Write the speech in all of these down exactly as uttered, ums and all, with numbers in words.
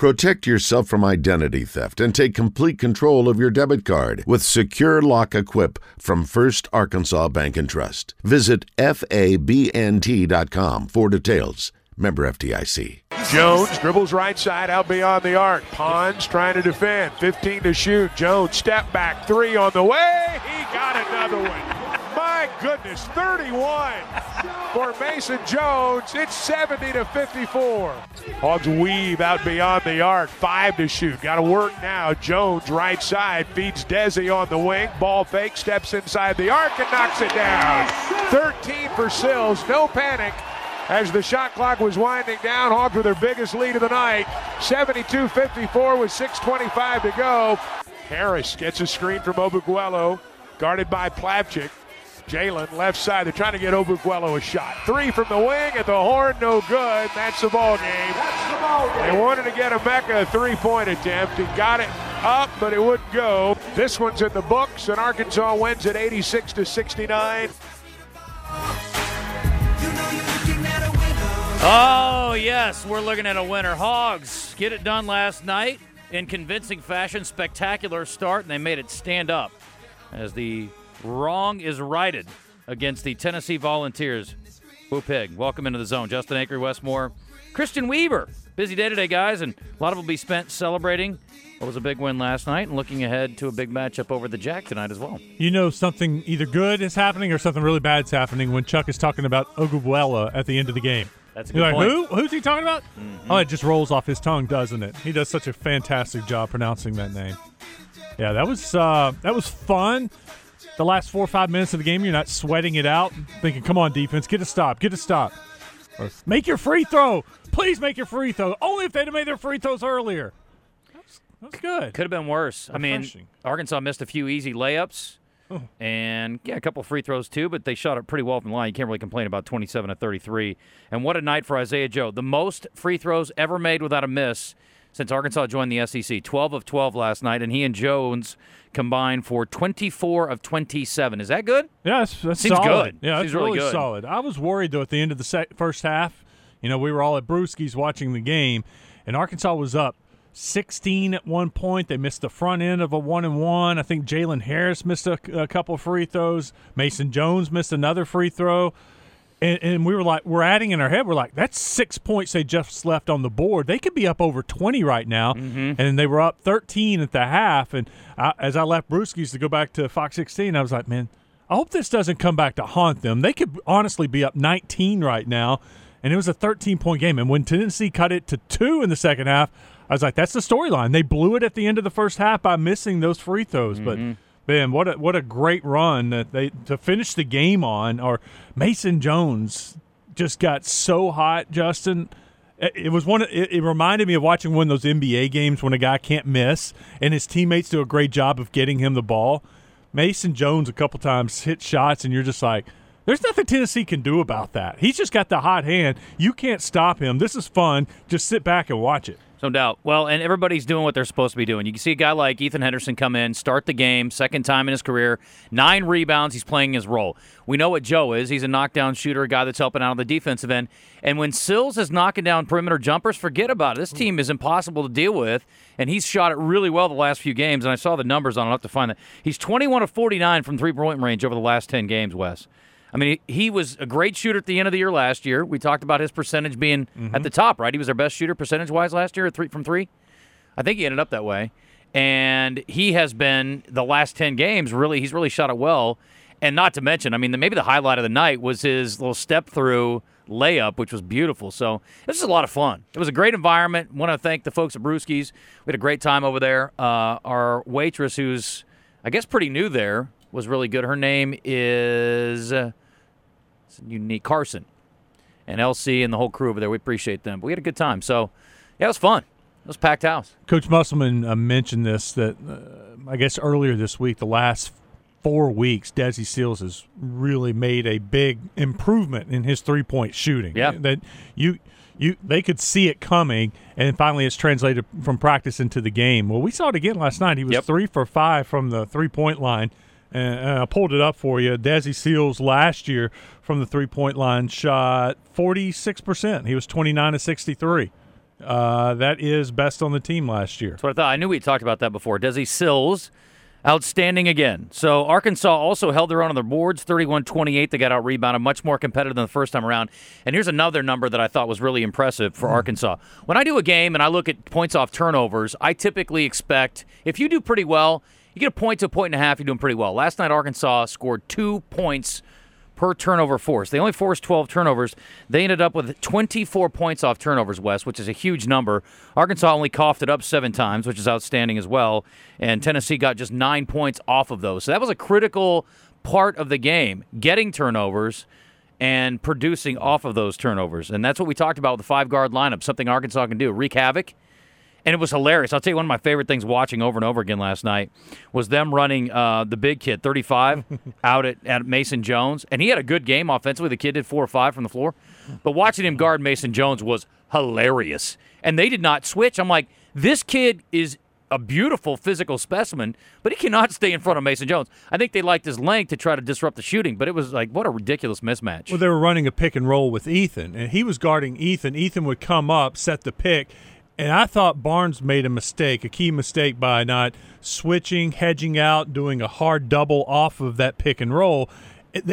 Protect yourself from identity theft and take complete control of your debit card with Secure Lock Equip from First Arkansas Bank and Trust. Visit F A B N T dot com for details. Member F D I C. Jones dribbles right side out beyond the arc. Pons trying to defend. fifteen to shoot. Jones step back. Three on the way. He got another one. My goodness. thirty-one for Mason Jones. It's seventy to fifty-four. Hogs weave out beyond the arc. Five to shoot. Got to work now. Jones right side. Feeds Desi on the wing. Ball fake. Steps inside the arc and knocks it down. thirteen for Sills. No panic. As the shot clock was winding down, Hogs with their biggest lead of the night. seventy-two fifty-four with six twenty-five to go. Harris gets a screen from Obuguelo, guarded by Plavchik. Jalen left side, they're trying to get Obuguelo a shot. Three from the wing at the horn, no good. That's the ball game. That's the ball game. They wanted to get Emeka a three-point attempt. He got it up, but it wouldn't go. This one's in the books, and Arkansas wins at eighty-six to sixty-nine. Oh, yes, we're looking at a winner. Hogs get it done last night in convincing fashion. Spectacular start, and they made it stand up as the wrong is righted against the Tennessee Volunteers. Whoop Pig, welcome into the zone. Justin Acri, Westmore, Christian Weaver. Busy day today, guys, and a lot of it will be spent celebrating what was a big win last night and looking ahead to a big matchup over the Jack tonight as well. You know something either good is happening or something really bad is happening when Chuck is talking about Ogubuela at the end of the game. That's a good You're like, point. Who? Who's he talking about? Mm-hmm. Oh, it just rolls off his tongue, doesn't it? He does such a fantastic job pronouncing that name. Yeah, that was uh, that was fun. The last four or five minutes of the game, you're not sweating it out, thinking, come on, defense, get a stop, get a stop. Or, make your free throw. Please make your free throw. Only if they'd have made their free throws earlier. That was, that was good. Could have been worse. Refreshing. I mean, Arkansas missed a few easy layups. Oh. And, yeah, a couple free throws, too, but they shot it pretty well from the line. You can't really complain about twenty-seven to thirty-three. And what a night for Isaiah Joe. The most free throws ever made without a miss since Arkansas joined the S E C. twelve of twelve last night, and he and Jones combined for twenty-four of twenty-seven. Is that good? Yeah, that's, that's Seems solid. Good. Yeah, that's Seems really, really good. Solid. I was worried, though, at the end of the sec- first half. You know, we were all at Brewski's watching the game, and Arkansas was up sixteen at one point. They missed the front end of a one-and-one. I think Jalen Harris missed a, a couple free throws. Mason Jones missed another free throw. And, and we were like, we're adding in our head, we're like, that's six points they just left on the board. They could be up over twenty right now. Mm-hmm. And they were up thirteen at the half. And I, as I left Brewski's to go back to Fox sixteen, I was like, man, I hope this doesn't come back to haunt them. They could honestly be up nineteen right now. And it was a thirteen-point game. And when Tennessee cut it to two in the second half, I was like, that's the storyline. They blew it at the end of the first half by missing those free throws. Mm-hmm. But, man, what a, what a great run that they to finish the game on. Or Mason Jones just got so hot, Justin. It, it was one. It, it reminded me of watching one of those N B A games when a guy can't miss, and his teammates do a great job of getting him the ball. Mason Jones a couple times hit shots, and you're just like, there's nothing Tennessee can do about that. He's just got the hot hand. You can't stop him. This is fun. Just sit back and watch it. No doubt. Well, and everybody's doing what they're supposed to be doing. You can see a guy like Ethan Henderson come in, start the game, second time in his career, nine rebounds. He's playing his role. We know what Joe is. He's a knockdown shooter, a guy that's helping out on the defensive end. And when Sills is knocking down perimeter jumpers, forget about it. This team is impossible to deal with, and he's shot it really well the last few games, and I saw the numbers on it. I'll have to find that. He's twenty-one of forty-nine from three-point range over the last ten games, Wes. I mean, he was a great shooter at the end of the year last year. We talked about his percentage being mm-hmm. at the top, right? He was our best shooter percentage-wise last year at three from three. I think he ended up that way. And he has been, the last ten games, really, he's really shot it well. And not to mention, I mean, maybe the highlight of the night was his little step-through layup, which was beautiful. So this is a lot of fun. It was a great environment. I want to thank the folks at Brewski's. We had a great time over there. Uh, our waitress, who's, I guess, pretty new there, was really good. Her name is uh, unique Carson, and L C and the whole crew over there. We appreciate them. But we had a good time. So, yeah, it was fun. It was a packed house. Coach Musselman uh, mentioned this, that uh, I guess earlier this week, the last four weeks, Desi Sills has really made a big improvement in his three-point shooting. Yeah. That you – You, they could see it coming, and finally it's translated from practice into the game. Well, we saw it again last night. He was yep. three for five from the three-point line. And I pulled it up for you. Desi Sills last year from the three-point line shot forty-six percent. He was twenty-nine of sixty-three. Uh, that is best on the team last year. That's what I thought. I knew we talked about that before. Desi Sills, outstanding again. So Arkansas also held their own on their boards, thirty-one twenty-eight. They got out-rebounded, much more competitive than the first time around. And here's another number that I thought was really impressive for mm. Arkansas. When I do a game and I look at points off turnovers, I typically expect, if you do pretty well, you get a point to a point and a half, you're doing pretty well. Last night, Arkansas scored two points per turnover forced. They only forced twelve turnovers. They ended up with twenty-four points off turnovers, Wes, which is a huge number. Arkansas only coughed it up seven times, which is outstanding as well, and Tennessee got just nine points off of those. So that was a critical part of the game, getting turnovers and producing off of those turnovers. And that's what we talked about with the five-guard lineup, something Arkansas can do, wreak havoc. And it was hilarious. I'll tell you, one of my favorite things watching over and over again last night was them running uh, the big kid, thirty-five, out at, at Mason Jones. And he had a good game offensively. The kid did four or five from the floor. But watching him guard Mason Jones was hilarious. And they did not switch. I'm like, this kid is a beautiful physical specimen, but he cannot stay in front of Mason Jones. I think they liked his length to try to disrupt the shooting, but it was like, what a ridiculous mismatch. Well, they were running a pick and roll with Ethan, and he was guarding Ethan. Ethan would come up, set the pick. And I thought Barnes made a mistake, a key mistake, by not switching, hedging out, doing a hard double off of that pick and roll.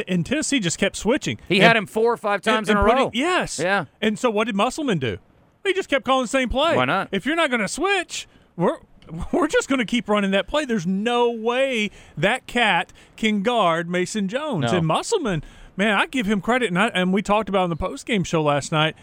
And Tennessee just kept switching. He and, had him four or five times and, and in a row. It, yes. Yeah. And so what did Musselman do? He just kept calling the same play. Why not? If you're not going to switch, we're we're just going to keep running that play. There's no way that cat can guard Mason Jones. No. And Musselman, man, I give him credit. And, I, and we talked about it in the postgame show last night.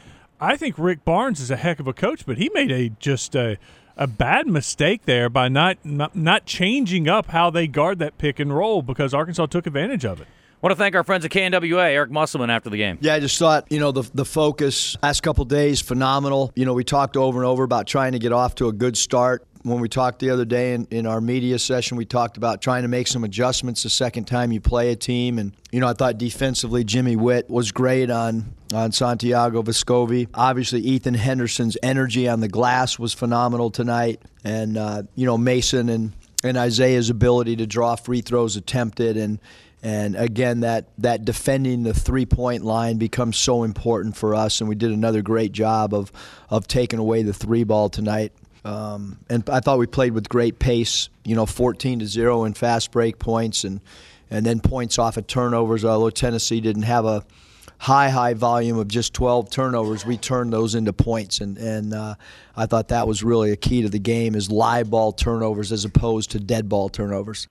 I think Rick Barnes is a heck of a coach, but he made a just a, a bad mistake there by not, not not changing up how they guard that pick and roll, because Arkansas took advantage of it. I want to thank our friends at K N W A, Eric Musselman, after the game. Yeah, I just thought, you know, the the focus last couple of days, phenomenal. You know, we talked over and over about trying to get off to a good start. When we talked the other day in, in our media session, we talked about trying to make some adjustments the second time you play a team. And, you know, I thought defensively Jimmy Witt was great on, on Santiago Vescovi. Obviously, Ethan Henderson's energy on the glass was phenomenal tonight. And, uh, you know, Mason and, and Isaiah's ability to draw free throws attempted. And, and again, that, that defending the three-point line becomes so important for us. And we did another great job of, of taking away the three ball tonight. Um, and I thought we played with great pace, you know, fourteen to zero in fast break points and, and then points off of turnovers. Although Tennessee didn't have a high, high volume of just twelve turnovers, we turned those into points. And, and uh, I thought that was really a key to the game, is live ball turnovers as opposed to dead ball turnovers.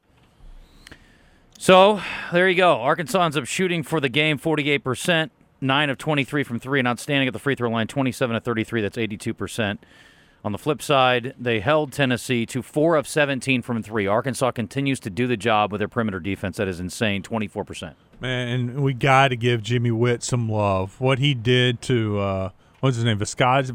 So there you go. Arkansas ends up shooting for the game forty-eight percent, nine of twenty-three from three, and outstanding at the free throw line, twenty-seven of thirty-three. That's eighty-two percent. On the flip side, they held Tennessee to four of seventeen from three. Arkansas continues to do the job with their perimeter defense. That is insane, twenty-four percent. Man, we got to give Jimmy Witt some love. What he did to, uh, what's his name, Vescovi?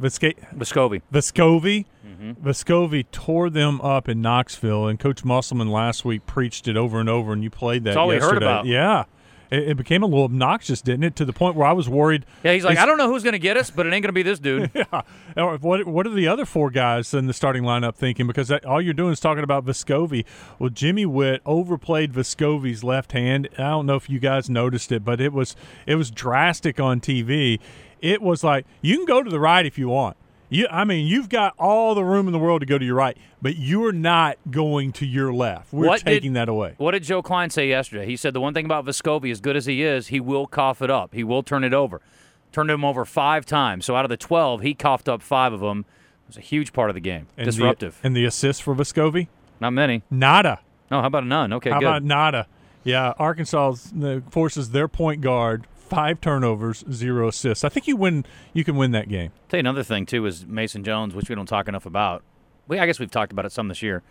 Vescovi. Vescovi. Mm-hmm. Vescovi tore them up in Knoxville, and Coach Musselman last week preached it over and over, and you played that yesterday. That's all yesterday. We heard about. Yeah. It became a little obnoxious, didn't it? To the point where I was worried. Yeah, he's like, he's, I don't know who's going to get us, but it ain't going to be this dude. Yeah. What What are the other four guys in the starting lineup thinking? Because that, all you're doing is talking about Vescovi. Well, Jimmy Witt overplayed Vescovi's left hand. I don't know if you guys noticed it, but it was it was drastic on T V. It was like, you can go to the right if you want. You, I mean, you've got all the room in the world to go to your right, but you're not going to your left. We're what taking did, that away. What did Joe Klein say yesterday? He said the one thing about Vescovi, as good as he is, he will cough it up. He will turn it over. Turned him over five times. So out of the twelve, he coughed up five of them. It was a huge part of the game. And disruptive. The, and the assists for Vescovi? Not many. Nada. No, how about none? Okay, how good. How about nada? Yeah, Arkansas forces their point guard five turnovers, zero assists. I think you win. You can win that game. I'll tell you another thing, too, is Mason Jones, which we don't talk enough about. We, I guess we've talked about it some this year.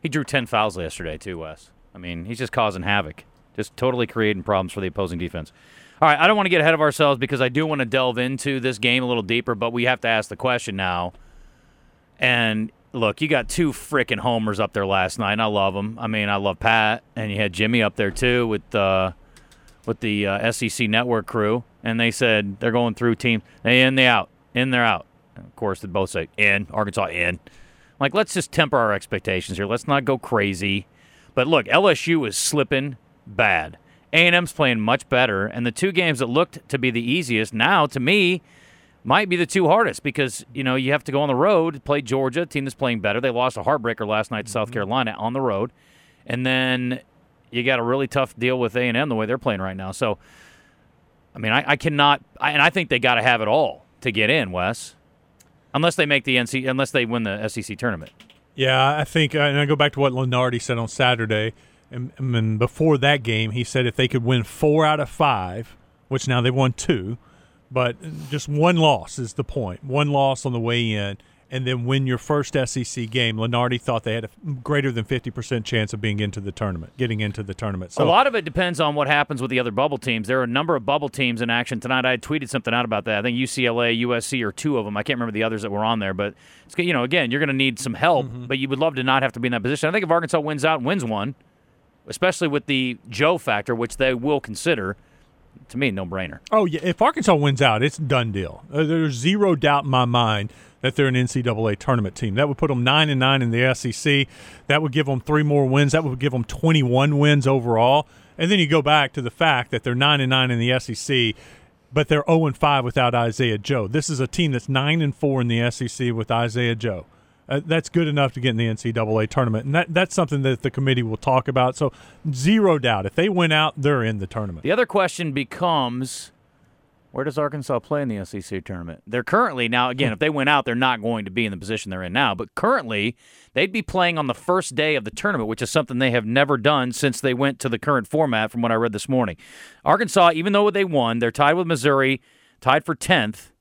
He drew ten fouls yesterday, too, Wes. I mean, he's just causing havoc, just totally creating problems for the opposing defense. All right, I don't want to get ahead of ourselves because I do want to delve into this game a little deeper, but we have to ask the question now. And, look, you got two freaking homers up there last night, and I love them. I mean, I love Pat, and you had Jimmy up there, too, with uh, – with the uh, S E C Network crew, and they said they're going through team. They in, they out. In, they're out. And of course, they both say in, Arkansas in. Like, let's just temper our expectations here. Let's not go crazy. But, look, L S U is slipping bad. A and M's playing much better, and the two games that looked to be the easiest now, to me, might be the two hardest because, you know, you have to go on the road to play Georgia, a team that's playing better. They lost a heartbreaker last night to South Carolina on the road. And then you got a really tough deal with A and M the way they're playing right now. So, I mean, I, I cannot – and I think they got to have it all to get in, Wes, unless they make the N C unless they win the S E C tournament. Yeah, I think – and I go back to what Lenardi said on Saturday. And, and before that game, he said if they could win four out of five, which now they've won two, but just one loss is the point. One loss on the way in, and then win your first S E C game. Lenardi thought they had a greater than fifty percent chance of being into the tournament, getting into the tournament. So a lot of it depends on what happens with the other bubble teams. There are a number of bubble teams in action tonight. I tweeted something out about that. I think U C L A, U S C are two of them. I can't remember the others that were on there. But, it's, you know, again, you're going to need some help, mm-hmm. but you would love to not have to be in that position. I think if Arkansas wins out and wins one, especially with the Joe factor, which they will consider, to me, no-brainer. Oh, yeah. If Arkansas wins out, it's a done deal. There's zero doubt in my mind that they're an N C double A tournament team. That would put them nine and nine and nine in the S E C. That would give them three more wins. That would give them twenty-one wins overall. And then you go back to the fact that they're nine and nine and nine in the S E C, but they're oh and five without Isaiah Joe. This is a team that's nine and four in the S E C with Isaiah Joe. Uh, that's good enough to get in the N C double A tournament. And that, that's something that the committee will talk about. So zero doubt. If they win out, they're in the tournament. The other question becomes, where does Arkansas play in the S E C tournament? They're currently now, again, if they win out, they're not going to be in the position they're in now. But currently, they'd be playing on the first day of the tournament, which is something they have never done since they went to the current format from what I read this morning. Arkansas, even though they won, they're tied with Missouri, tied for tenth.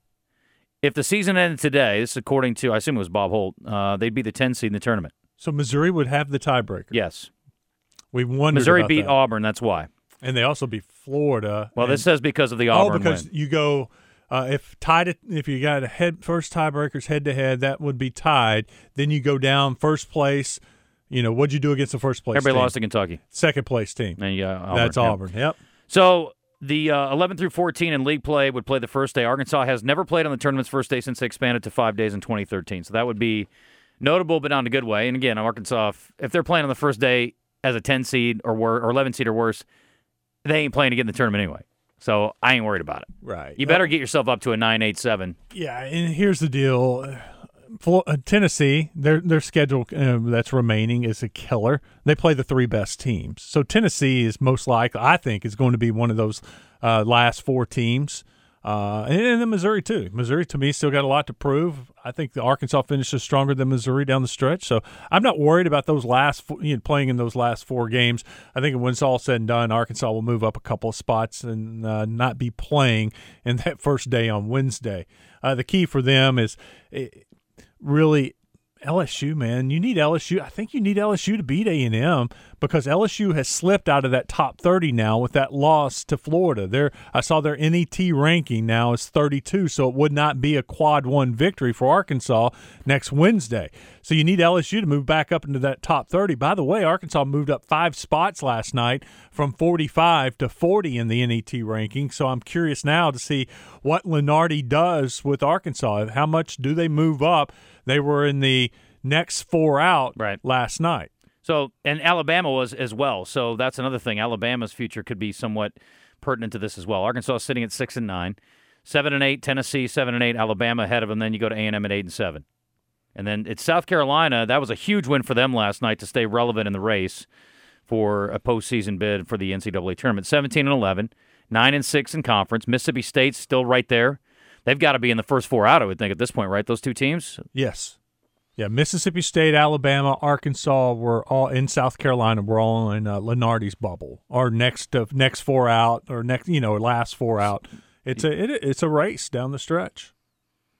If the season ended today, this is according to, I assume it was Bob Holt, uh, they'd be the tenth seed in the tournament. So Missouri would have the tiebreaker. Yes. We wondered Missouri beat that. Auburn, that's why. And they also beat Florida. Well, and, this says because of the Auburn win. Oh, because win. You go, uh, if tied, if you got a head first tiebreakers head-to-head, that would be tied. Then you go down first place. You know, what'd you do against the first place Everybody team? Lost to Kentucky. Second place team. And you got Auburn. That's Auburn, yep. yep. So... The uh, eleven through fourteen in league play would play the first day. Arkansas has never played on the tournament's first day since they expanded to five days in twenty thirteen. So that would be notable, but not in a good way. And again, Arkansas, if they're playing on the first day as a ten seed or wor- or eleven seed or worse, they ain't playing to get in the tournament anyway. So I ain't worried about it. Right. You better get yourself up to a nine eight seven. Yeah, and here's the deal. Tennessee, their their schedule uh, that's remaining is a killer. They play the three best teams. So Tennessee is most likely, I think, is going to be one of those uh, last four teams. Uh, and, and then Missouri, too. Missouri, to me, still got a lot to prove. I think the Arkansas finishes stronger than Missouri down the stretch. So I'm not worried about those last four, you know, playing in those last four games. I think when it's all said and done, Arkansas will move up a couple of spots and uh, not be playing in that first day on Wednesday. Uh, the key for them is it, – really, L S U, man, you need L S U. I think you need L S U to beat A and M because L S U has slipped out of that top thirty now with that loss to Florida. Their, I saw their N E T ranking now is thirty-two, so it would not be a quad one victory for Arkansas next Wednesday. So you need L S U to move back up into that top thirty. By the way, Arkansas moved up five spots last night from forty-five to forty in the N E T ranking. So I'm curious now to see what Lenardi does with Arkansas. How much do they move up? They were in the next four out right. last night. So, and Alabama was as well. So that's another thing. Alabama's future could be somewhat pertinent to this as well. Arkansas is sitting at six and nine, seven and eight. Tennessee seven and eight. Alabama ahead of them. Then you go to A and M at eight and seven, and then it's South Carolina. That was a huge win for them last night to stay relevant in the race for a postseason bid for the N C double A tournament. Seventeen and eleven, nine and six in conference. Mississippi State's still right there. They've got to be in the first four out, I would think, at this point, right? Those two teams? Yes. Yeah, Mississippi State, Alabama, Arkansas were all in South Carolina. We're all in uh, Lenardi's bubble, or next uh, next four out, or next you know last four out. It's a it, it's a race down the stretch.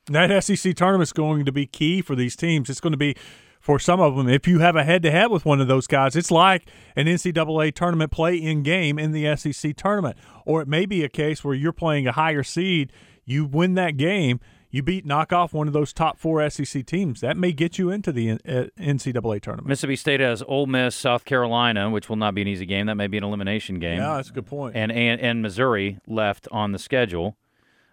That S E C tournament's going to be key for these teams. It's going to be for some of them. If you have a head to head with one of those guys, it's like an N C double A tournament play in game in the S E C tournament, or it may be a case where you're playing a higher seed. You win that game, you beat, knock off one of those top four S E C teams. That may get you into the N C double A tournament. Mississippi State has Ole Miss, South Carolina, which will not be an easy game. That may be an elimination game. Yeah, that's a good point. And and, and Missouri left on the schedule.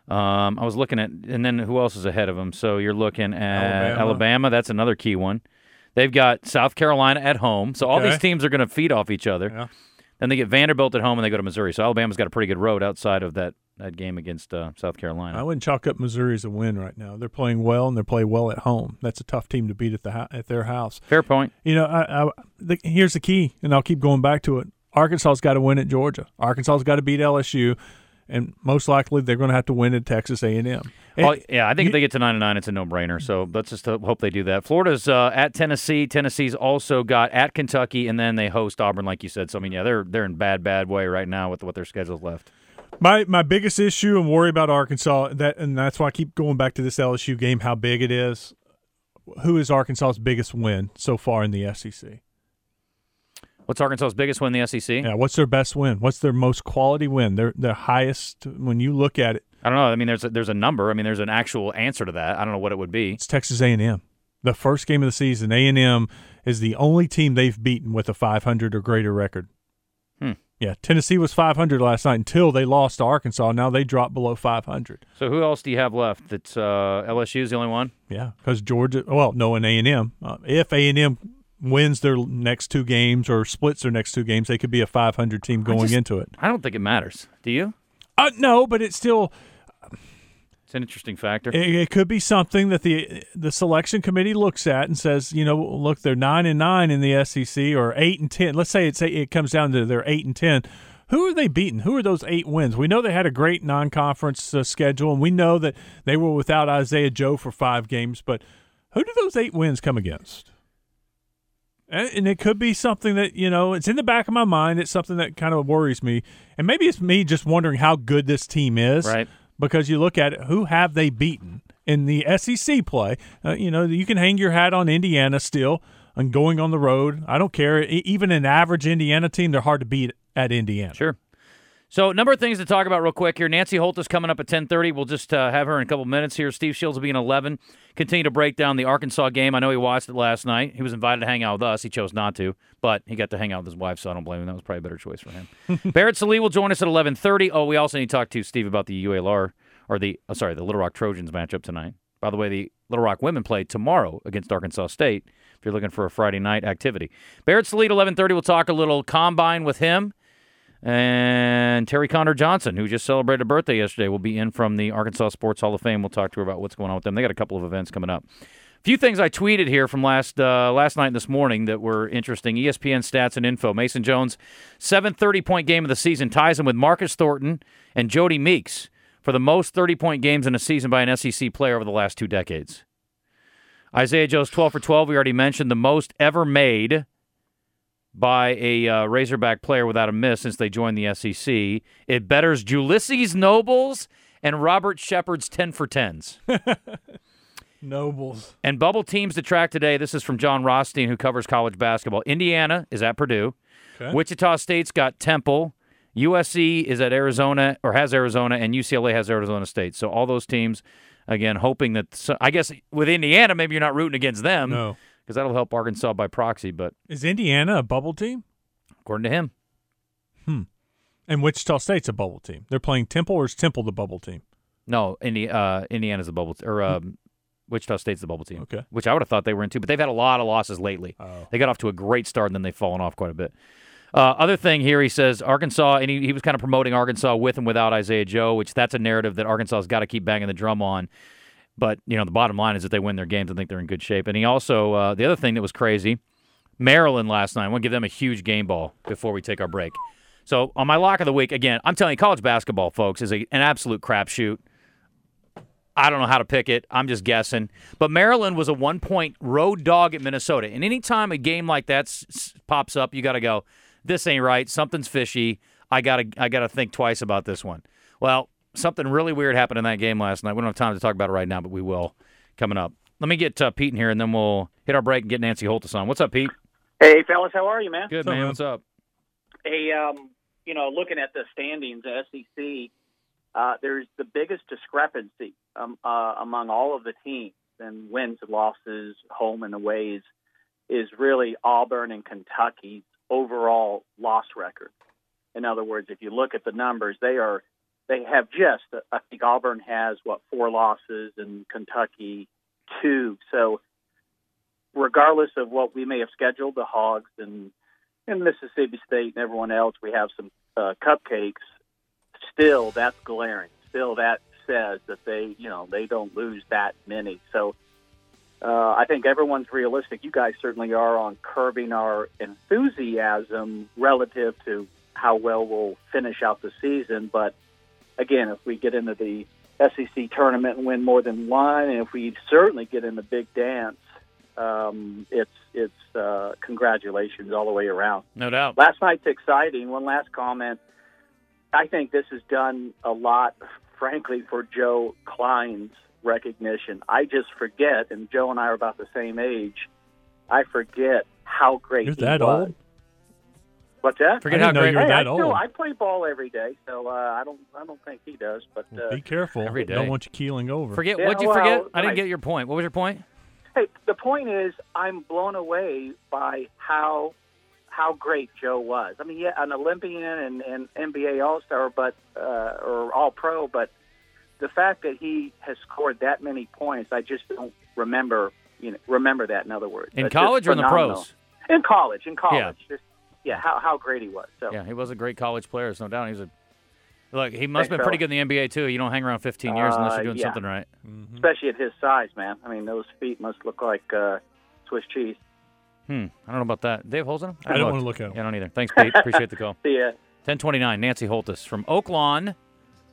Um, I was looking at, and then who else is ahead of them? So you're looking at Alabama. Alabama. That's another key one. They've got South Carolina at home. So all okay. these teams are going to feed off each other. Yeah. Then they get Vanderbilt at home, and they go to Missouri. So Alabama's got a pretty good road outside of that, that game against uh, South Carolina. I wouldn't chalk up Missouri as a win right now. They're playing well, and they're playing well at home. That's a tough team to beat at the at their house. Fair point. You know, I, I, the, here's the key, and I'll keep going back to it. Arkansas's got to win at Georgia. Arkansas's got to beat L S U, and most likely they're going to have to win at Texas A and M. Well, yeah, I think you, if they get to nine and nine, it's a no-brainer. So let's just hope they do that. Florida's uh, at Tennessee. Tennessee's also got at Kentucky, and then they host Auburn, like you said. So, I mean, yeah, they're they're in bad, bad way right now with what their schedule's left. My my biggest issue and worry about Arkansas, that and that's why I keep going back to this L S U game, how big it is. Who is Arkansas's biggest win so far in the S E C? What's Arkansas's biggest win in the S E C? Yeah, what's their best win? What's their most quality win? Their their highest, when you look at it. I don't know. I mean, there's a, there's a number. I mean, there's an actual answer to that. I don't know what it would be. It's Texas A and M. The first game of the season, A and M is the only team they've beaten with a five hundred or greater record. Hmm. Yeah, Tennessee was five hundred last night until they lost to Arkansas. Now they dropped below five hundred. So who else do you have left? That's uh, L S U's the only one? Yeah, because Georgia – well, no, and A and M. Uh, if A and M wins their next two games or splits their next two games, they could be a five hundred team going just, into it. I don't think it matters. Do you? Uh, no, but it's still – an interesting factor. It, it could be something that the the selection committee looks at and says, you know, look, they're nine and nine in the S E C or eight and ten. Let's say it's eight, it comes down to they're eight and ten. Who are they beating? Who are those eight wins? We know they had a great non-conference uh, schedule, and we know that they were without Isaiah Joe for five games. But who do those eight wins come against? And, and it could be something that, you know, it's in the back of my mind. It's something that kind of worries me, and maybe it's me just wondering how good this team is. Right. Because you look at it, who have they beaten in the S E C play? Uh, you know, you can hang your hat on Indiana still and going on the road. I don't care. Even an average Indiana team, they're hard to beat at Indiana. Sure. So a number of things to talk about real quick here. Nancy Holtus coming up at ten thirty. We'll just uh, have her in a couple minutes here. Steve Shields will be in eleven. Continue to break down the Arkansas game. I know he watched it last night. He was invited to hang out with us. He chose not to, but he got to hang out with his wife, so I don't blame him. That was probably a better choice for him. Barrett Salee will join us at eleven thirty. Oh, we also need to talk to Steve about the U L R, or the oh, sorry, the Little Rock Trojans matchup tonight. By the way, the Little Rock women play tomorrow against Arkansas State if you're looking for a Friday night activity. Barrett Salee at eleven thirty. We'll talk a little combine with him. And Terry Connor Johnson, who just celebrated a birthday yesterday, will be in from the Arkansas Sports Hall of Fame. We'll talk to her about what's going on with them. They got a couple of events coming up. A few things I tweeted here from last uh, last night and this morning that were interesting. E S P N stats and info. Mason Jones, seven thirty-point game of the season, ties him with Marcus Thornton and Jody Meeks for the most thirty-point games in a season by an S E C player over the last two decades. Isaiah Joe's twelve for twelve, we already mentioned, the most ever made by a uh, Razorback player without a miss since they joined the S E C. It betters Julysses Nobles and Robert Shepard's ten for tens. Nobles. And bubble teams to track today. This is from John Rothstein, who covers college basketball. Indiana is at Purdue. Okay. Wichita State's got Temple. U S C is at Arizona, or has Arizona, and U C L A has Arizona State. So all those teams, again, hoping that, so, I guess with Indiana, maybe you're not rooting against them. No. Because that'll help Arkansas by proxy, but... Is Indiana a bubble team? According to him. Hmm. And Wichita State's a bubble team. They're playing Temple, or is Temple the bubble team? No, Indi- uh, Indiana's the bubble team, or um, Wichita State's the bubble team. Okay. Which I would have thought they were into, but they've had a lot of losses lately. Oh. They got off to a great start, and then they've fallen off quite a bit. Uh, other thing here, he says Arkansas, and he, he was kind of promoting Arkansas with and without Isaiah Joe, which that's a narrative that Arkansas's got to keep banging the drum on. But, you know, the bottom line is if they win their games, I think they're in good shape. And he also, uh, the other thing that was crazy, Maryland last night. I want to give them a huge game ball before we take our break. So on my lock of the week, again, I'm telling you, college basketball, folks, is a, an absolute crapshoot. I don't know how to pick it. I'm just guessing. But Maryland was a one-point road dog at Minnesota. And any time a game like that s- s- pops up, you got to go, this ain't right. Something's fishy. I got to I got to think twice about this one. Well, something really weird happened in that game last night. We don't have time to talk about it right now, but we will coming up. Let me get uh, Pete in here, and then we'll hit our break and get Nancy Holtus on. What's up, Pete? Hey, fellas. How are you, man? Good, what's man. Up, man. What's up? Hey, um, you know, looking at the standings, the S E C, uh, there's the biggest discrepancy um, uh, among all of the teams, and wins and losses, home and aways, is really Auburn and Kentucky's overall loss record. In other words, if you look at the numbers, they are – They have just, I think Auburn has, what, four losses and Kentucky two. So regardless of what we may have scheduled, the Hogs and in Mississippi State and everyone else, we have some uh, cupcakes. Still, that's glaring. Still, that says that they, you know, they don't lose that many. So uh, I think everyone's realistic. You guys certainly are on curbing our enthusiasm relative to how well we'll finish out the season. But again, if we get into the S E C tournament and win more than one, and if we certainly get in the big dance, um, it's it's uh, congratulations all the way around. No doubt. Last night's exciting. One last comment. I think this has done a lot, frankly, for Joe Klein's recognition. I just forget, and Joe and I are about the same age, I forget how great You're he that was. Old? What's that? Forget how great you were hey, that I old. Still, I play ball every day, so uh, I don't I don't think he does. But uh, well, be careful. Every day. Don't want you keeling over. Forget yeah, What'd you well, forget? I didn't I, get your point. What was your point? Hey, the point is I'm blown away by how how great Joe was. I mean, yeah, an Olympian and, and N B A All-Star but uh, or All-Pro, but the fact that he has scored that many points, I just don't remember, you know, remember that, in other words. In That's college or in the pros? In college, in college. Yeah. Just, Yeah, how how great he was. So. Yeah, he was a great college player, there's no doubt. He was a look. He must have been pretty good in the N B A too. You don't hang around fifteen years uh, unless you're doing yeah. something right. Mm-hmm. Especially at his size, man. I mean, those feet must look like uh, Swiss cheese. Hmm. I don't know about that. Dave Holzman? I, I don't looked. want to look at him. Yeah, I don't either. Thanks, Pete. Appreciate the call. See ya. Ten twenty nine. Nancy Holtus from Oaklawn.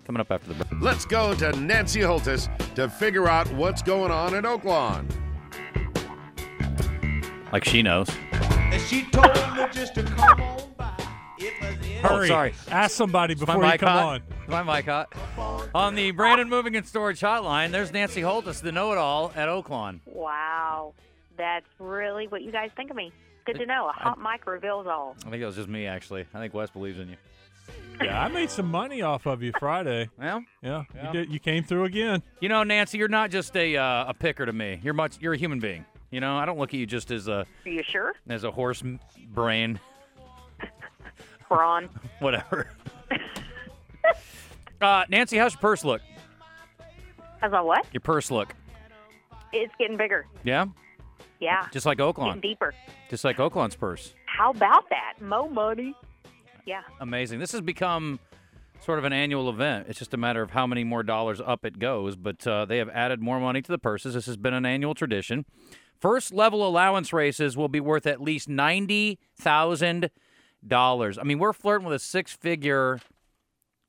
Coming up after the break. Let's go to Nancy Holtus to figure out what's going on at Oaklawn. Like she knows. And she told me just to come on by. It was in Hurry. Oh, sorry. Ask somebody before you come hot? on. My mic hot. On the Brandon Moving and Storage Hotline, there's Nancy Holtus, the know-it-all at Oaklawn. Wow. That's really what you guys think of me. Good to know. A hot I, mic reveals all. I think it was just me, actually. I think Wes believes in you. Yeah, I made some money off of you Friday. Well, yeah, yeah. You, did, you came through again. You know, Nancy, you're not just a uh, a picker to me. You're much. You're a human being. You know, I don't look at you just as a... Are you sure? As a horse brain. Brawn. Whatever. uh, Nancy, how's your purse look? How's my what? Your purse look. It's getting bigger. Yeah? Yeah. Just like Oaklawn. Getting deeper. Just like Oaklawn's purse. How about that? Mo money. Yeah. Amazing. This has become sort of an annual event. It's just a matter of how many more dollars up it goes, but uh, they have added more money to the purses. This has been an annual tradition. First level allowance races will be worth at least ninety thousand dollars. I mean, we're flirting with a six-figure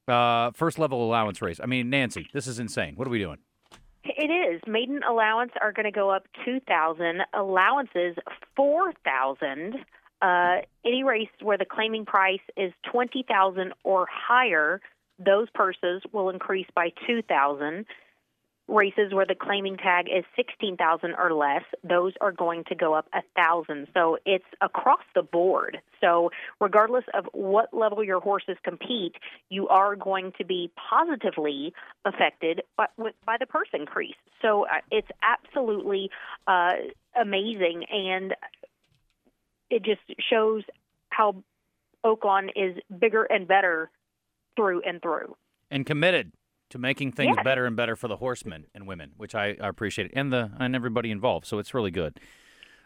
uh, first level allowance race. I mean, Nancy, this is insane. What are we doing? It is. Maiden allowance are going to go up two thousand dollars. Allowances, four thousand dollars. Uh, any race where the claiming price is twenty thousand dollars or higher, those purses will increase by two thousand dollars. Races where the claiming tag is sixteen thousand dollars or less, those are going to go up one thousand dollars. So it's across the board. So regardless of what level your horses compete, you are going to be positively affected by, by the purse increase. So it's absolutely uh, amazing, and it just shows how Oaklawn is bigger and better through and through. And committed to making things yes. better and better for the horsemen and women, which I, I appreciate, and the and everybody involved, so it's really good.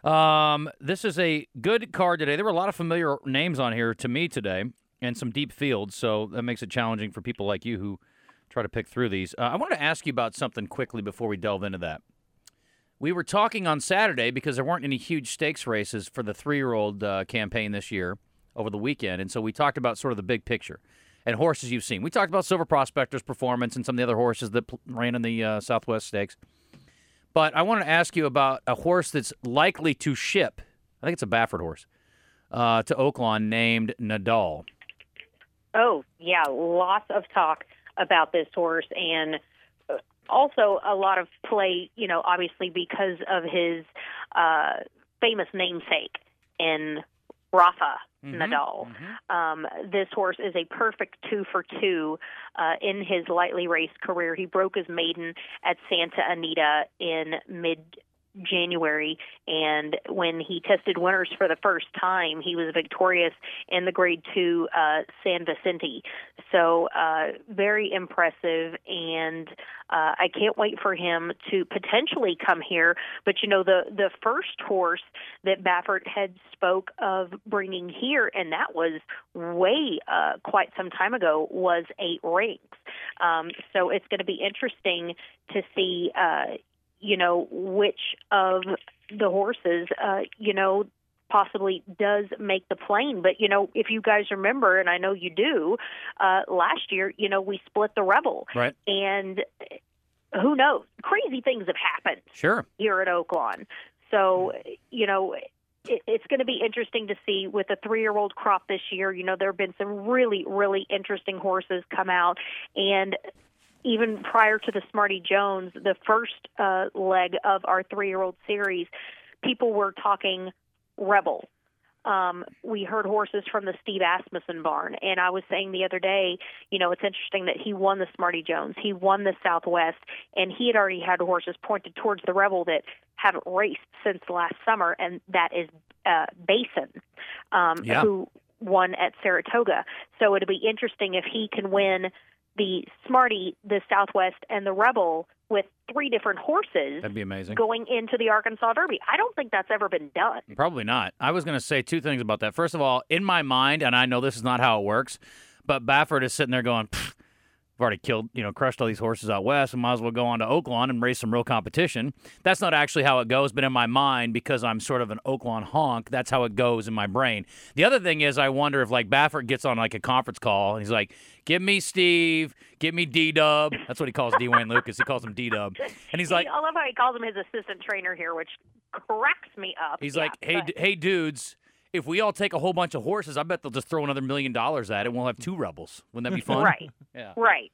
Um, this is a good card today. There were a lot of familiar names on here to me today and some deep fields, so that makes it challenging for people like you who try to pick through these. Uh, I wanted to ask you about something quickly before we delve into that. We were talking on Saturday because there weren't any huge stakes races for the three-year-old uh, campaign this year over the weekend, and so we talked about sort of the big picture and horses you've seen. We talked about Silver Prospector's performance and some of the other horses that pl- ran in the uh, Southwest Stakes. But I wanted to ask you about a horse that's likely to ship, I think it's a Baffert horse, uh, to Oaklawn named Nadal. Oh, yeah, lots of talk about this horse, and also a lot of play, you know, obviously because of his uh, famous namesake in Rafa mm-hmm. Nadal. Mm-hmm. Um, this horse is a perfect two for two uh, in his lightly raced career. He broke his maiden at Santa Anita in mid January, and when he tested winners for the first time, he was victorious in the grade two uh, San Vicente. So uh, very impressive, and uh, I can't wait for him to potentially come here. But, you know, the, the first horse that Baffert had spoke of bringing here, and that was way uh, quite some time ago, was Eight Rings. Um, so it's going to be interesting to see, uh, you know, which of the horses, uh, you know, possibly does make the plane. But, you know, if you guys remember, and I know you do, uh, last year, you know, we split the Rebel. Right. And who knows? Crazy things have happened. Sure. Here at Oaklawn. So, you know, it, it's going to be interesting to see with a three-year-old crop this year. You know, there have been some really, really interesting horses come out. And even prior to the Smarty Jones, the first uh, leg of our three-year-old series, people were talking Rebel. Um, we heard horses from the Steve Asmussen barn, and I was saying the other day, you know, it's interesting that he won the Smarty Jones. He won the Southwest, and he had already had horses pointed towards the Rebel that haven't raced since last summer, and that is uh, Basin, um, yeah. who won at Saratoga. So it'll be interesting if he can win the Smarty, the Southwest, and the Rebel with three different horses. That'd be amazing. Going into the Arkansas Derby. I don't think that's ever been done. Probably not. I was going to say two things about that. First of all, in my mind, and I know this is not how it works, but Baffert is sitting there going, I've already killed, you know, crushed all these horses out west, and might as well go on to Oaklawn and raise some real competition. That's not actually how it goes, but in my mind, because I'm sort of an Oaklawn honk, that's how it goes in my brain. The other thing is I wonder if, like, Baffert gets on, like, a conference call, and he's like, give me Steve, give me D-Dub. That's what he calls Dwayne Lucas. He calls him D-Dub. And he's like, I love how he calls him his assistant trainer here, which cracks me up. He's yeah, like, hey, d- hey, dudes, if we all take a whole bunch of horses, I bet they'll just throw another million dollars at it, and we'll have two Rebels. Wouldn't that be fun? Right, yeah. right.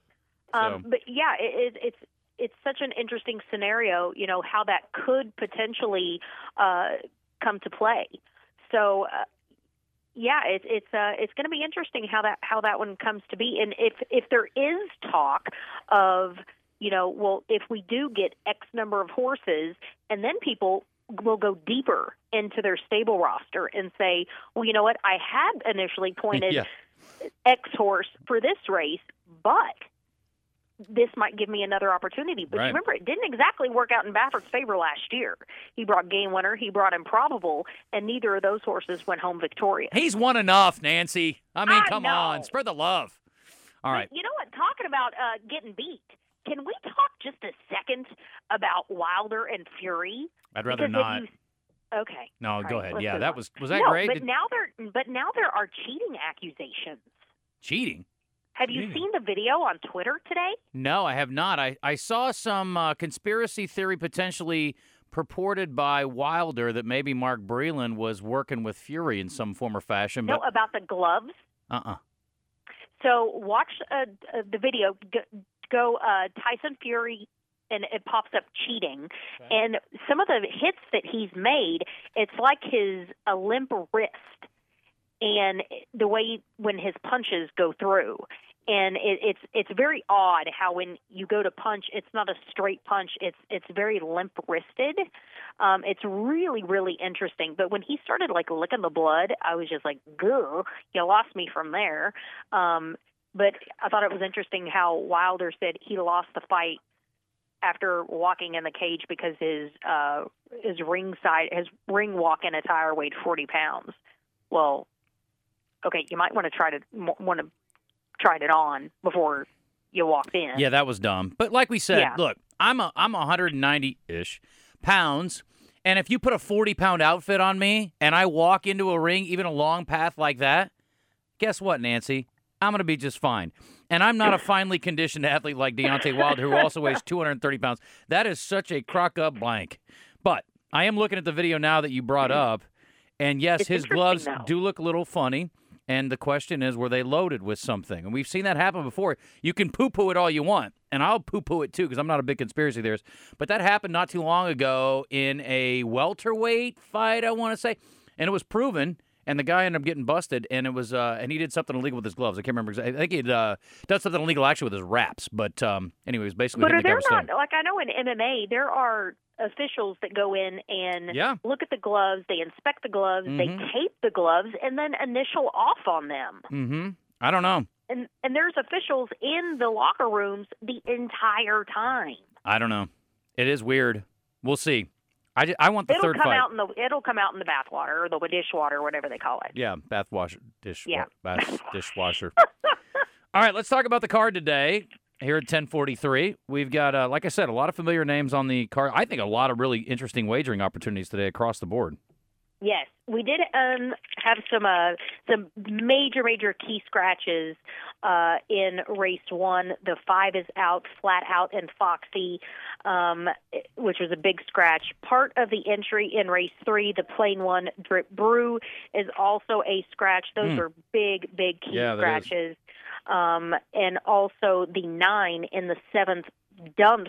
So. Um, but, yeah, it, it, it's it's such an interesting scenario, you know, how that could potentially uh, come to play. So, uh, Yeah, it's it's uh, it's going to be interesting how that how that one comes to be, and if if there is talk of, you know, well, if we do get X number of horses, and then people will go deeper into their stable roster and say, well, you know what, I had initially pointed yeah. X horse for this race, but this might give me another opportunity. But right. remember, it didn't exactly work out in Baffert's favor last year. He brought Game Winner, he brought Improbable, and neither of those horses went home victorious. He's won enough, Nancy. I mean, I come know. on, spread the love. All but right. You know what? Talking about uh, getting beat, can we talk just a second about Wilder and Fury? I'd rather because not. You... Okay. No, All go right, ahead. Yeah, that on. was was that no, great? But Did... now there, but now there are cheating accusations. Cheating. Have you seen the video on Twitter today? No, I have not. I, I saw some uh, conspiracy theory potentially purported by Wilder that maybe Mark Breland was working with Fury in some form or fashion. But... No, about the gloves? Uh-uh. So watch uh, the video. Go uh, Tyson Fury, and it pops up cheating. Okay. And some of the hits that he's made, it's like his a limp wrist. And the way when his punches go through, and it, it's it's very odd how when you go to punch, it's not a straight punch. It's it's very limp wristed. Um, it's really really interesting. But when he started like licking the blood, I was just like, "Goo, you lost me from there." Um, but I thought it was interesting how Wilder said he lost the fight after walking in the cage because his uh, his ring side his ring walk in attire weighed forty pounds. Well. Okay, you might want to try to want to try it on before you walked in. Yeah, that was dumb. But like we said, yeah. look, I'm a I'm one ninety-ish pounds, and if you put a forty-pound outfit on me and I walk into a ring, even a long path like that, guess what, Nancy? I'm going to be just fine. And I'm not a finely conditioned athlete like Deontay Wilder, who also weighs two hundred thirty pounds. That is such a crock-up blank. But I am looking at the video now that you brought up, and yes, it's his gloves though. Do look a little funny. And the question is, were they loaded with something? And we've seen that happen before. You can poo-poo it all you want, and I'll poo-poo it too because I'm not a big conspiracy theorist. But that happened not too long ago in a welterweight fight, I want to say, and it was proven and the guy ended up getting busted, and it was uh, and he did something illegal with his gloves. I can't remember exactly. I think he had uh, done something illegal actually with his wraps. But um, anyways, basically. But are there not like I know in M M A there are officials that go in and yeah. look at the gloves, they inspect the gloves, mm-hmm. they tape the gloves, and then initial off on them. Mm-hmm. I don't know. And and there's officials in the locker rooms the entire time. I don't know. It is weird. We'll see. I, just, I want the it'll third come fight. Out in the, it'll come out in the bathwater or the dishwater, whatever they call it. Yeah, bathwater, dish, yeah. bath, dishwasher. All right, let's talk about the card today here at ten forty-three. We've got, uh, like I said, a lot of familiar names on the card. I think a lot of really interesting wagering opportunities today across the board. Yes, we did um, have some uh, some major, major key scratches uh, in race one. The five is out, Flat Out, and Foxy, um, which was a big scratch. Part of the entry in race three, the plain one, Drip Brew, is also a scratch. Those mm. are big, big key yeah, scratches. Um, and also the nine in the seventh Dump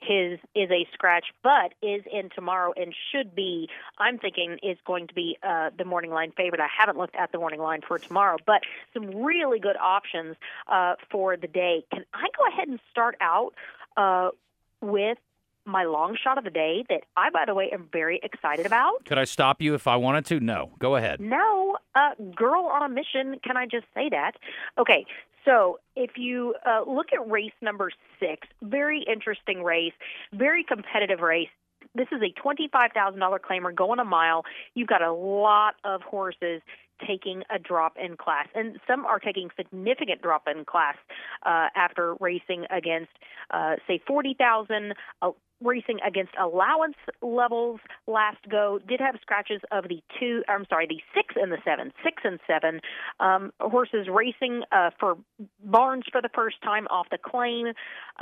his is a scratch, but is in tomorrow and should be, I'm thinking, is going to be uh, the morning line favorite. I haven't looked at the morning line for tomorrow, but some really good options uh, for the day. Can I go ahead and start out uh, with my long shot of the day that I, by the way, am very excited about? Could I stop you if I wanted to? No. Go ahead. No. Uh, girl on a mission. Can I just say that? Okay. So if you uh, look at race number six, very interesting race, very competitive race. This is a twenty-five thousand dollars claimer going a mile. You've got a lot of horses taking a drop in class, and some are taking significant drop in class uh, after racing against, uh, say, forty thousand dollars. Racing against allowance levels last go, did have scratches of the two, I'm sorry, the six and the seven, six and seven um, horses racing uh, for Barnes for the first time off the claim.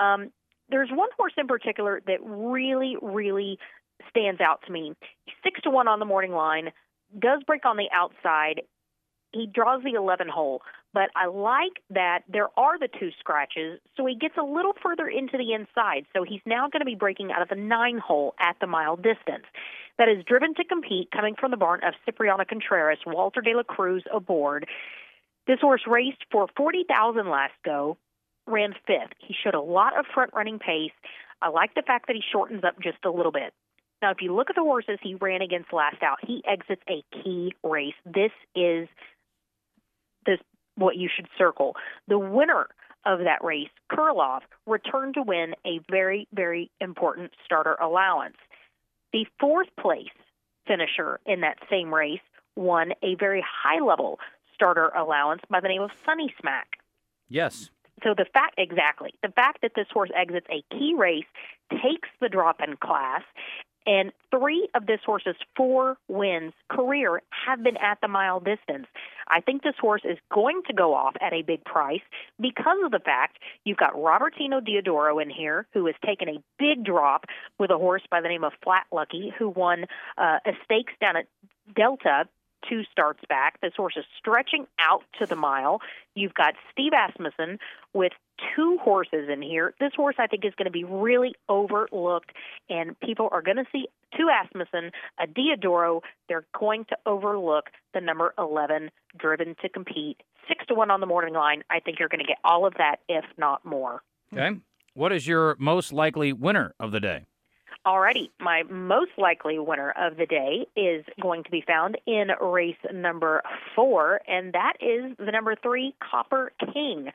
Um, there's one horse in particular that really, really stands out to me. Six to one on the morning line, does break on the outside. He draws the eleven hole, but I like that there are the two scratches, so he gets a little further into the inside. So he's now going to be breaking out of the nine hole at the mile distance. That is Driven to Compete, coming from the barn of Cipriano Contreras, Walter De La Cruz aboard. This horse raced for forty thousand last go, ran fifth. He showed a lot of front-running pace. I like the fact that he shortens up just a little bit. Now, if you look at the horses he ran against last out, he exits a key race. This is This what you should circle. The winner of that race, Kurlov, returned to win a very, very important starter allowance. The fourth place finisher in that same race won a very high-level starter allowance by the name of Sunny Smack. Yes. So the fact, exactly, the fact that this horse exits a key race, takes the drop in class, and three of this horse's four wins career have been at the mile distance. I think this horse is going to go off at a big price because of the fact you've got Robertino Diodoro in here, who has taken a big drop with a horse by the name of Flat Lucky, who won uh, a stakes down at Delta two starts back. This horse is stretching out to the mile. You've got Steve Asmussen with two horses in here. This horse, I think, is going to be really overlooked, and people are going to see two Asmussen, a Diodoro. They're going to overlook the number eleven, Driven to Compete. Six to one on the morning line. I think you're going to get all of that, if not more. Okay. What is your most likely winner of the day? Alrighty, my most likely winner of the day is going to be found in race number four, and that is the number three, Copper King.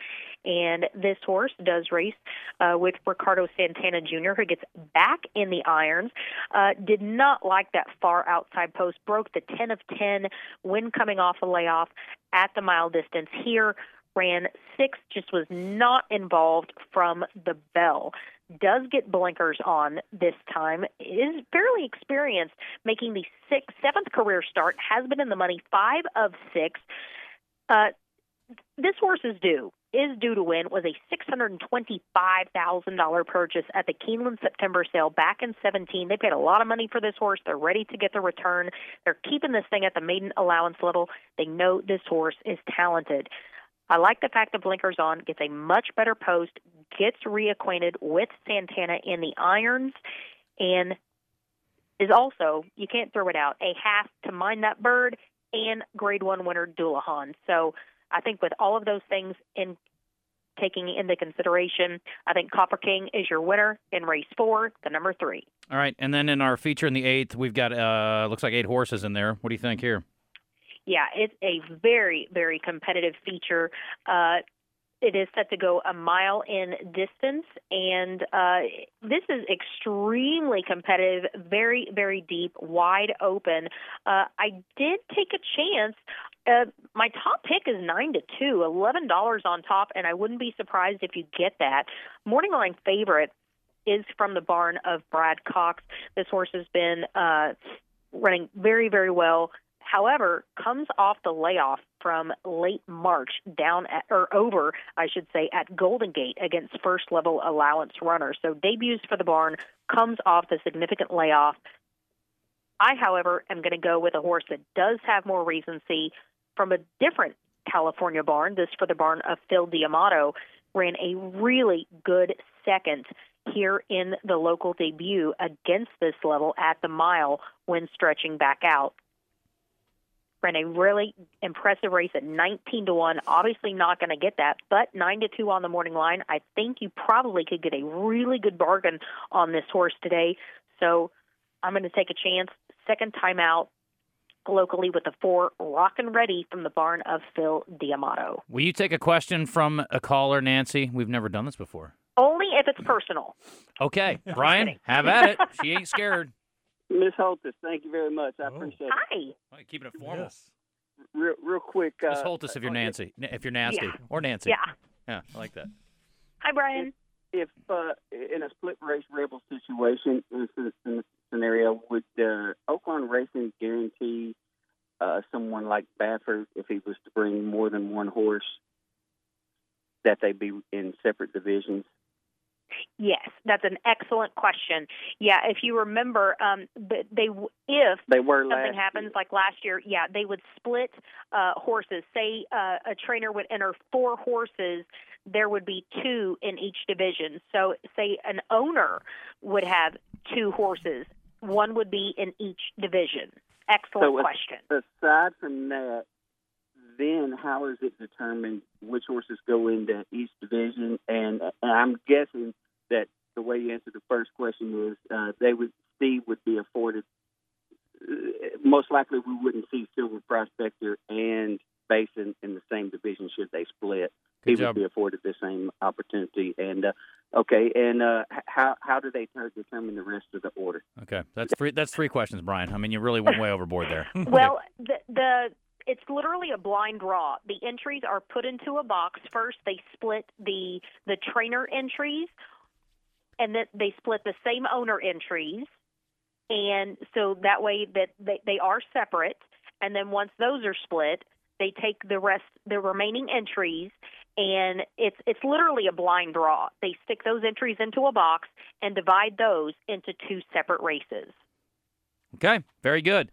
And this horse does race uh, with Ricardo Santana Junior, who gets back in the irons. Uh, did not like that far outside post, broke the ten of ten when coming off a layoff at the mile distance here. Ran six, just was not involved from the bell. Does get blinkers on this time. Is fairly experienced, making the sixth, seventh career start. Has been in the money five of six. Uh, this horse is due. Is due to win. Was a six hundred twenty-five thousand dollars purchase at the Keeneland September sale back in seventeen. They paid a lot of money for this horse. They're ready to get the return. They're keeping this thing at the maiden allowance level. They know this horse is talented. I like the fact that blinkers on, gets a much better post, gets reacquainted with Santana in the irons, and is also, you can't throw it out, a half to Mind That Bird and grade one winner Doulahan. So I think with all of those things in taking into consideration, I think Copper King is your winner in race four, the number three. All right, and then in our feature in the eighth, we've got, uh, looks like eight horses in there. What do you think here? Yeah, it's a very, very competitive feature. Uh, it is set to go a mile in distance, and uh, this is extremely competitive, very, very deep, wide open. Uh, I did take a chance. Uh, my top pick is nine to two, eleven dollars on top, and I wouldn't be surprised if you get that. Morning line favorite is from the barn of Brad Cox. This horse has been uh, running very, very well. However, comes off the layoff from late March down at, or over, I should say, at Golden Gate against first-level allowance runners. So debuts for the barn, comes off the significant layoff. I, however, am going to go with a horse that does have more recency from a different California barn, this for the barn of Phil D'Amato, ran a really good second here in the local debut against this level at the mile when stretching back out. Ran a really impressive race at nineteen to one. Obviously not going to get that, but nine to two on the morning line. I think you probably could get a really good bargain on this horse today. So I'm going to take a chance. Second time out locally with the four, Rockin' Ready from the barn of Phil D'Amato. Will you take a question from a caller, Nancy? We've never done this before. Only if it's personal. Okay. Brian, have at it. She ain't scared. Miss Holtus, thank you very much. I oh. appreciate it. Hi. Well, keeping it formal. Yes. Real, real quick. Uh, Miss Holtus, if you're Nancy, if you're nasty, yeah. or Nancy. Yeah. Yeah, I like that. Hi, Brian. If, if uh, in a split race Rebel situation, in this, in this scenario, would uh, Oaklawn Racing guarantee uh, someone like Baffert, if he was to bring more than one horse, that they'd be in separate divisions? Yes, that's an excellent question. Yeah, if you remember, um, they if they were something happens year. like last year, yeah, they would split uh, horses. Say uh, a trainer would enter four horses, there would be two in each division. So say an owner would have two horses, one would be in each division. Excellent so question. Aside from that, then how is it determined which horses go into each division? And, and I'm guessing that the way you answered the first question is uh, they would Steve would be afforded. Uh, most likely, we wouldn't see Silver Prospector and Basin in the same division should they split. Good he job. would be afforded the same opportunity. And uh, okay, and uh, how how do they determine the rest of the order? Okay, that's three. That's three questions, Brian. I mean, you really went way overboard there. Well, the the. It's literally a blind draw. The entries are put into a box. First, they split the the trainer entries, and then they split the same owner entries. And so that way that they, they are separate. And then once those are split, they take the rest, the remaining entries, and it's it's literally a blind draw. They stick those entries into a box and divide those into two separate races. Okay, very good.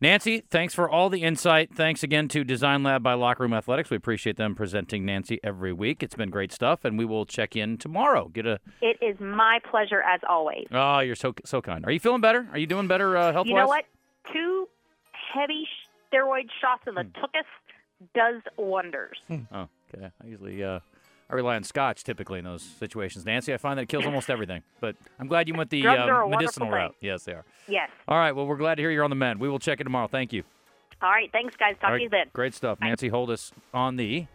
Nancy, thanks for all the insight. Thanks again to Design Lab by Locker Room Athletics. We appreciate them presenting Nancy every week. It's been great stuff, and we will check in tomorrow. Get a. It is my pleasure as always. Oh, you're so so kind. Are you feeling better? Are you doing better uh, health-wise? You know what? Two heavy steroid shots in the mm. tuchus does wonders. Oh, okay. I usually uh, I rely on scotch typically in those situations, Nancy. I find that it kills almost everything, but I'm glad you went the uh, medicinal route. Thing. Yes, they are. Yes. All right. Well, we're glad to hear you're on the mend. We will check in tomorrow. Thank you. All right. Thanks, guys. Talk right. to you then. Great stuff. Bye. Nancy Holtus on the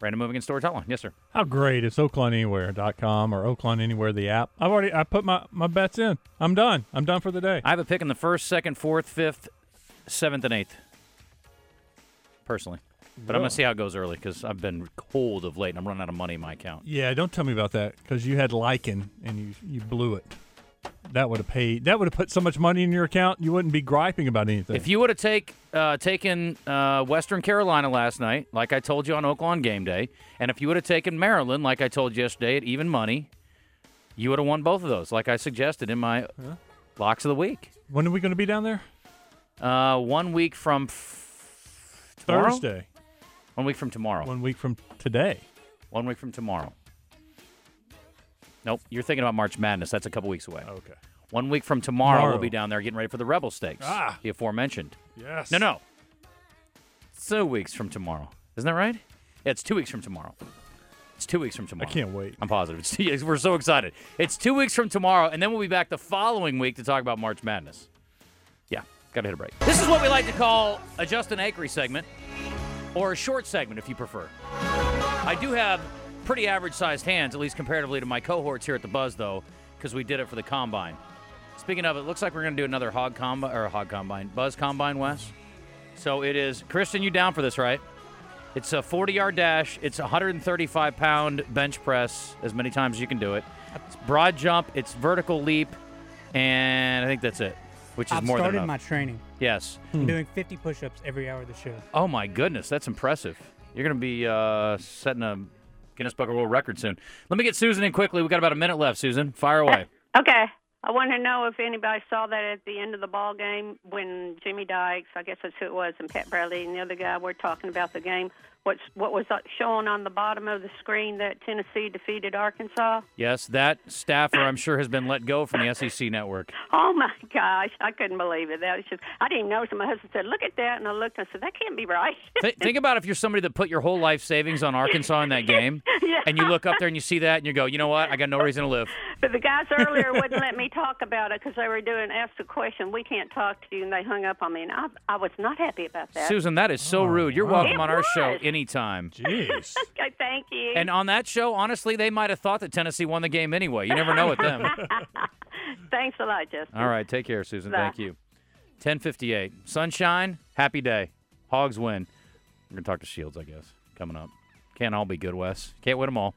Random Moving and Storage Hotline. Yes, sir. How great is Oaklawn Anywhere dot com or Oaklawn Anywhere, the app? I've already I put my, my bets in. I'm done. I'm done for the day. I have a pick in the first, second, fourth, fifth, seventh, and eighth, personally. But I'm going to see how it goes early because I've been cold of late and I'm running out of money in my account. Yeah, don't tell me about that because you had Lycan and you, you blew it. That would have paid. That would have put so much money in your account you wouldn't be griping about anything. If you would have take, uh, taken uh, Western Carolina last night, like I told you on Oaklawn Game Day, and if you would have taken Maryland, like I told you yesterday at Even Money, you would have won both of those, like I suggested in my huh? locks of the week. When are we going to be down there? Uh, one week from f- tomorrow? Thursday. One week from tomorrow. One week from today. One week from tomorrow. Nope, you're thinking about March Madness. That's a couple weeks away. Okay. One week from tomorrow, tomorrow. We'll be down there getting ready for the Rebel Stakes. Ah. The aforementioned. Yes. No, no. two weeks from tomorrow. Isn't that right? Yeah, it's two weeks from tomorrow. It's two weeks from tomorrow. I can't wait. I'm positive. It's, we're so excited. It's two weeks from tomorrow, and then we'll be back the following week to talk about March Madness. Yeah, got to hit a break. This is what we like to call a Justin Acri segment, or a short segment if you prefer. I do have pretty average-sized hands, at least comparatively to my cohorts here at the Buzz, though, because we did it for the Combine. Speaking of, it looks like we're going to do another Hog Combine, or Hog Combine, Buzz Combine, Wes. So it is, Christian, you down for this, right? It's a forty-yard dash. It's one hundred thirty-five pound bench press, as many times as you can do it. It's broad jump. It's vertical leap. And I think that's it, which is I've more than enough. I've started my training. Yes. Hmm. I'm doing fifty push-ups every hour of the show. Oh, my goodness. That's impressive. You're going to be uh, setting a Guinness Book of World Record soon. Let me get Susan in quickly. We've got about a minute left, Susan. Fire away. Okay. I want to know if anybody saw that at the end of the ball game when Jimmy Dykes, I guess that's who it was, and Pat Bradley and the other guy were talking about the game. What's, what was showing on the bottom of the screen that Tennessee defeated Arkansas? Yes, that staffer, I'm sure, has been let go from the S E C network. Oh, my gosh. I couldn't believe it. That was just, I didn't know. So my husband said, look at that. And I looked and I said, that can't be right. Th- think about if you're somebody that put your whole life savings on Arkansas in that game, yeah. and you look up there and you see that and you go, you know what? I got no reason to live. But the guys earlier wouldn't let me talk about it because they were doing, asked the question, we can't talk to you, and they hung up on me. And I, I was not happy about that. Susan, that is so oh, rude. You're wow. welcome it on our was. show anytime. Jeez. Okay, thank you. And on that show, honestly, they might have thought that Tennessee won the game anyway. You never know with them. Thanks a lot, Justin. All right, take care, Susan. Bye. Thank you. ten fifty-eight. Sunshine, happy day. Hogs win. We're going to talk to Shields, I guess, coming up. Can't all be good, Wes. Can't win them all.